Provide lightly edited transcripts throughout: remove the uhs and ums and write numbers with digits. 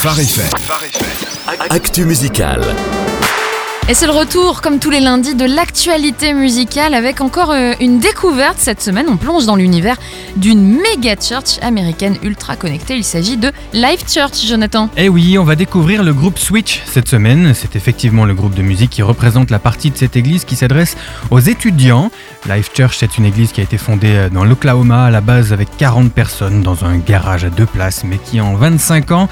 Phare FM. Actu musicale. Et c'est le retour, comme tous les lundis, de l'actualité musicale avec encore une découverte. Cette semaine, on plonge dans l'univers d'une méga church américaine ultra connectée. Il s'agit de Life Church, Jonathan. Eh oui, on va découvrir le groupe Switch cette semaine. C'est effectivement le groupe de musique qui représente la partie de cette église qui s'adresse aux étudiants. Life Church, c'est une église qui a été fondée dans l'Oklahoma, à la base avec 40 personnes dans un garage à 2 places, mais qui en 25 ans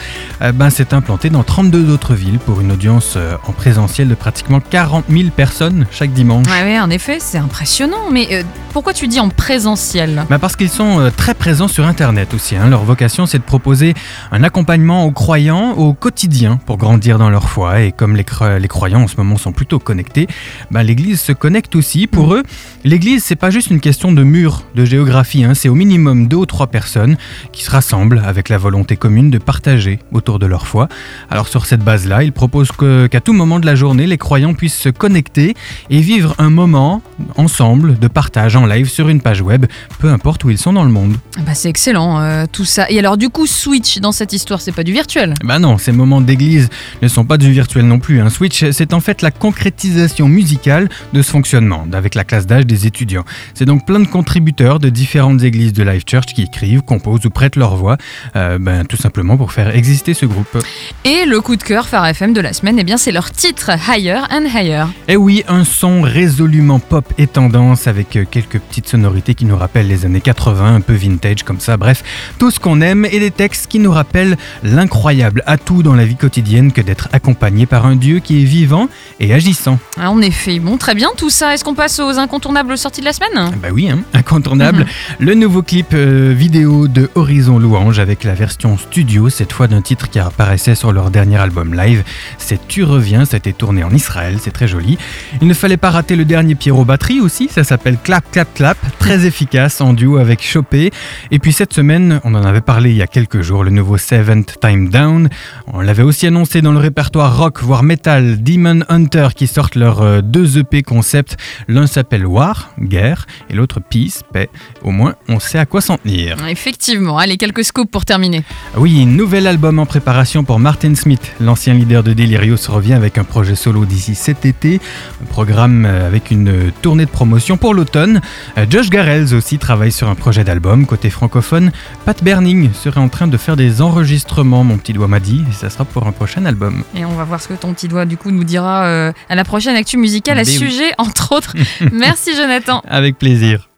s'est implantée dans 32 autres villes pour une audience en présentiel de pratiquement 40 000 personnes chaque dimanche. Oui, en effet, c'est impressionnant. Mais pourquoi tu dis en présentiel ? Parce qu'ils sont très présents sur Internet aussi. Leur vocation, c'est de proposer un accompagnement aux croyants au quotidien pour grandir dans leur foi. Et comme les croyants en ce moment sont plutôt connectés, l'Église se connecte aussi. Pour eux, l'Église, c'est pas juste une question de mur, de géographie. C'est au minimum 2 ou 3 personnes qui se rassemblent avec la volonté commune de partager autour de leur foi. Alors sur cette base-là, ils proposent qu'à tout moment de la journée, les croyants puissent se connecter et vivre un moment ensemble de partage en live sur une page web, peu importe où ils sont dans le monde. C'est excellent tout ça. Et alors du coup, Switch dans cette histoire, c'est pas du virtuel ? Non, ces moments d'église ne sont pas du virtuel non plus. Switch, c'est en fait la concrétisation musicale de ce fonctionnement avec la classe d'âge des étudiants. C'est donc plein de contributeurs de différentes églises de Life Church qui écrivent, composent ou prêtent leur voix, tout simplement pour faire exister ce groupe. Et le coup de cœur Phare FM de la semaine, c'est leur titre Higher and Higher. Et oui, un son résolument pop et tendance avec quelques petites sonorités qui nous rappellent les années 80, un peu vintage comme ça, bref, tout ce qu'on aime et des textes qui nous rappellent l'incroyable atout dans la vie quotidienne que d'être accompagné par un Dieu qui est vivant et agissant. Ah, en effet, très bien tout ça. Est-ce qu'on passe aux incontournables sorties de la semaine ? Incontournable. Le nouveau clip vidéo de Horizon Louange avec la version studio, cette fois d'un titre qui apparaissait sur leur dernier album live. C'est Tu reviens, c'était tourné en Israël, c'est très joli. Il ne fallait pas rater le dernier Pierrot batterie aussi, ça s'appelle Clap Clap Clap, très efficace en duo avec Chopé. Et puis cette semaine, on en avait parlé il y a quelques jours, le nouveau Seventh Time Down. On l'avait aussi annoncé dans le répertoire rock, voire metal, Demon Hunter qui sortent leurs 2 EP concept. L'un s'appelle War, guerre, et l'autre Peace, paix. Au moins, on sait à quoi s'en tenir. Effectivement, allez, quelques scoops pour terminer. Oui, nouvel album en préparation pour Martin Smith. L'ancien leader de Delirious revient avec un projet solo d'ici cet été, un programme avec une tournée de promotion pour l'automne. Josh Garels aussi travaille sur un projet d'album côté francophone. Pat Berning serait en train de faire des enregistrements, mon petit doigt m'a dit, et ça sera pour un prochain album. Et on va voir ce que ton petit doigt du coup nous dira à la prochaine Actu Musicale à ce sujet, entre autres. Merci Jonathan. Avec plaisir.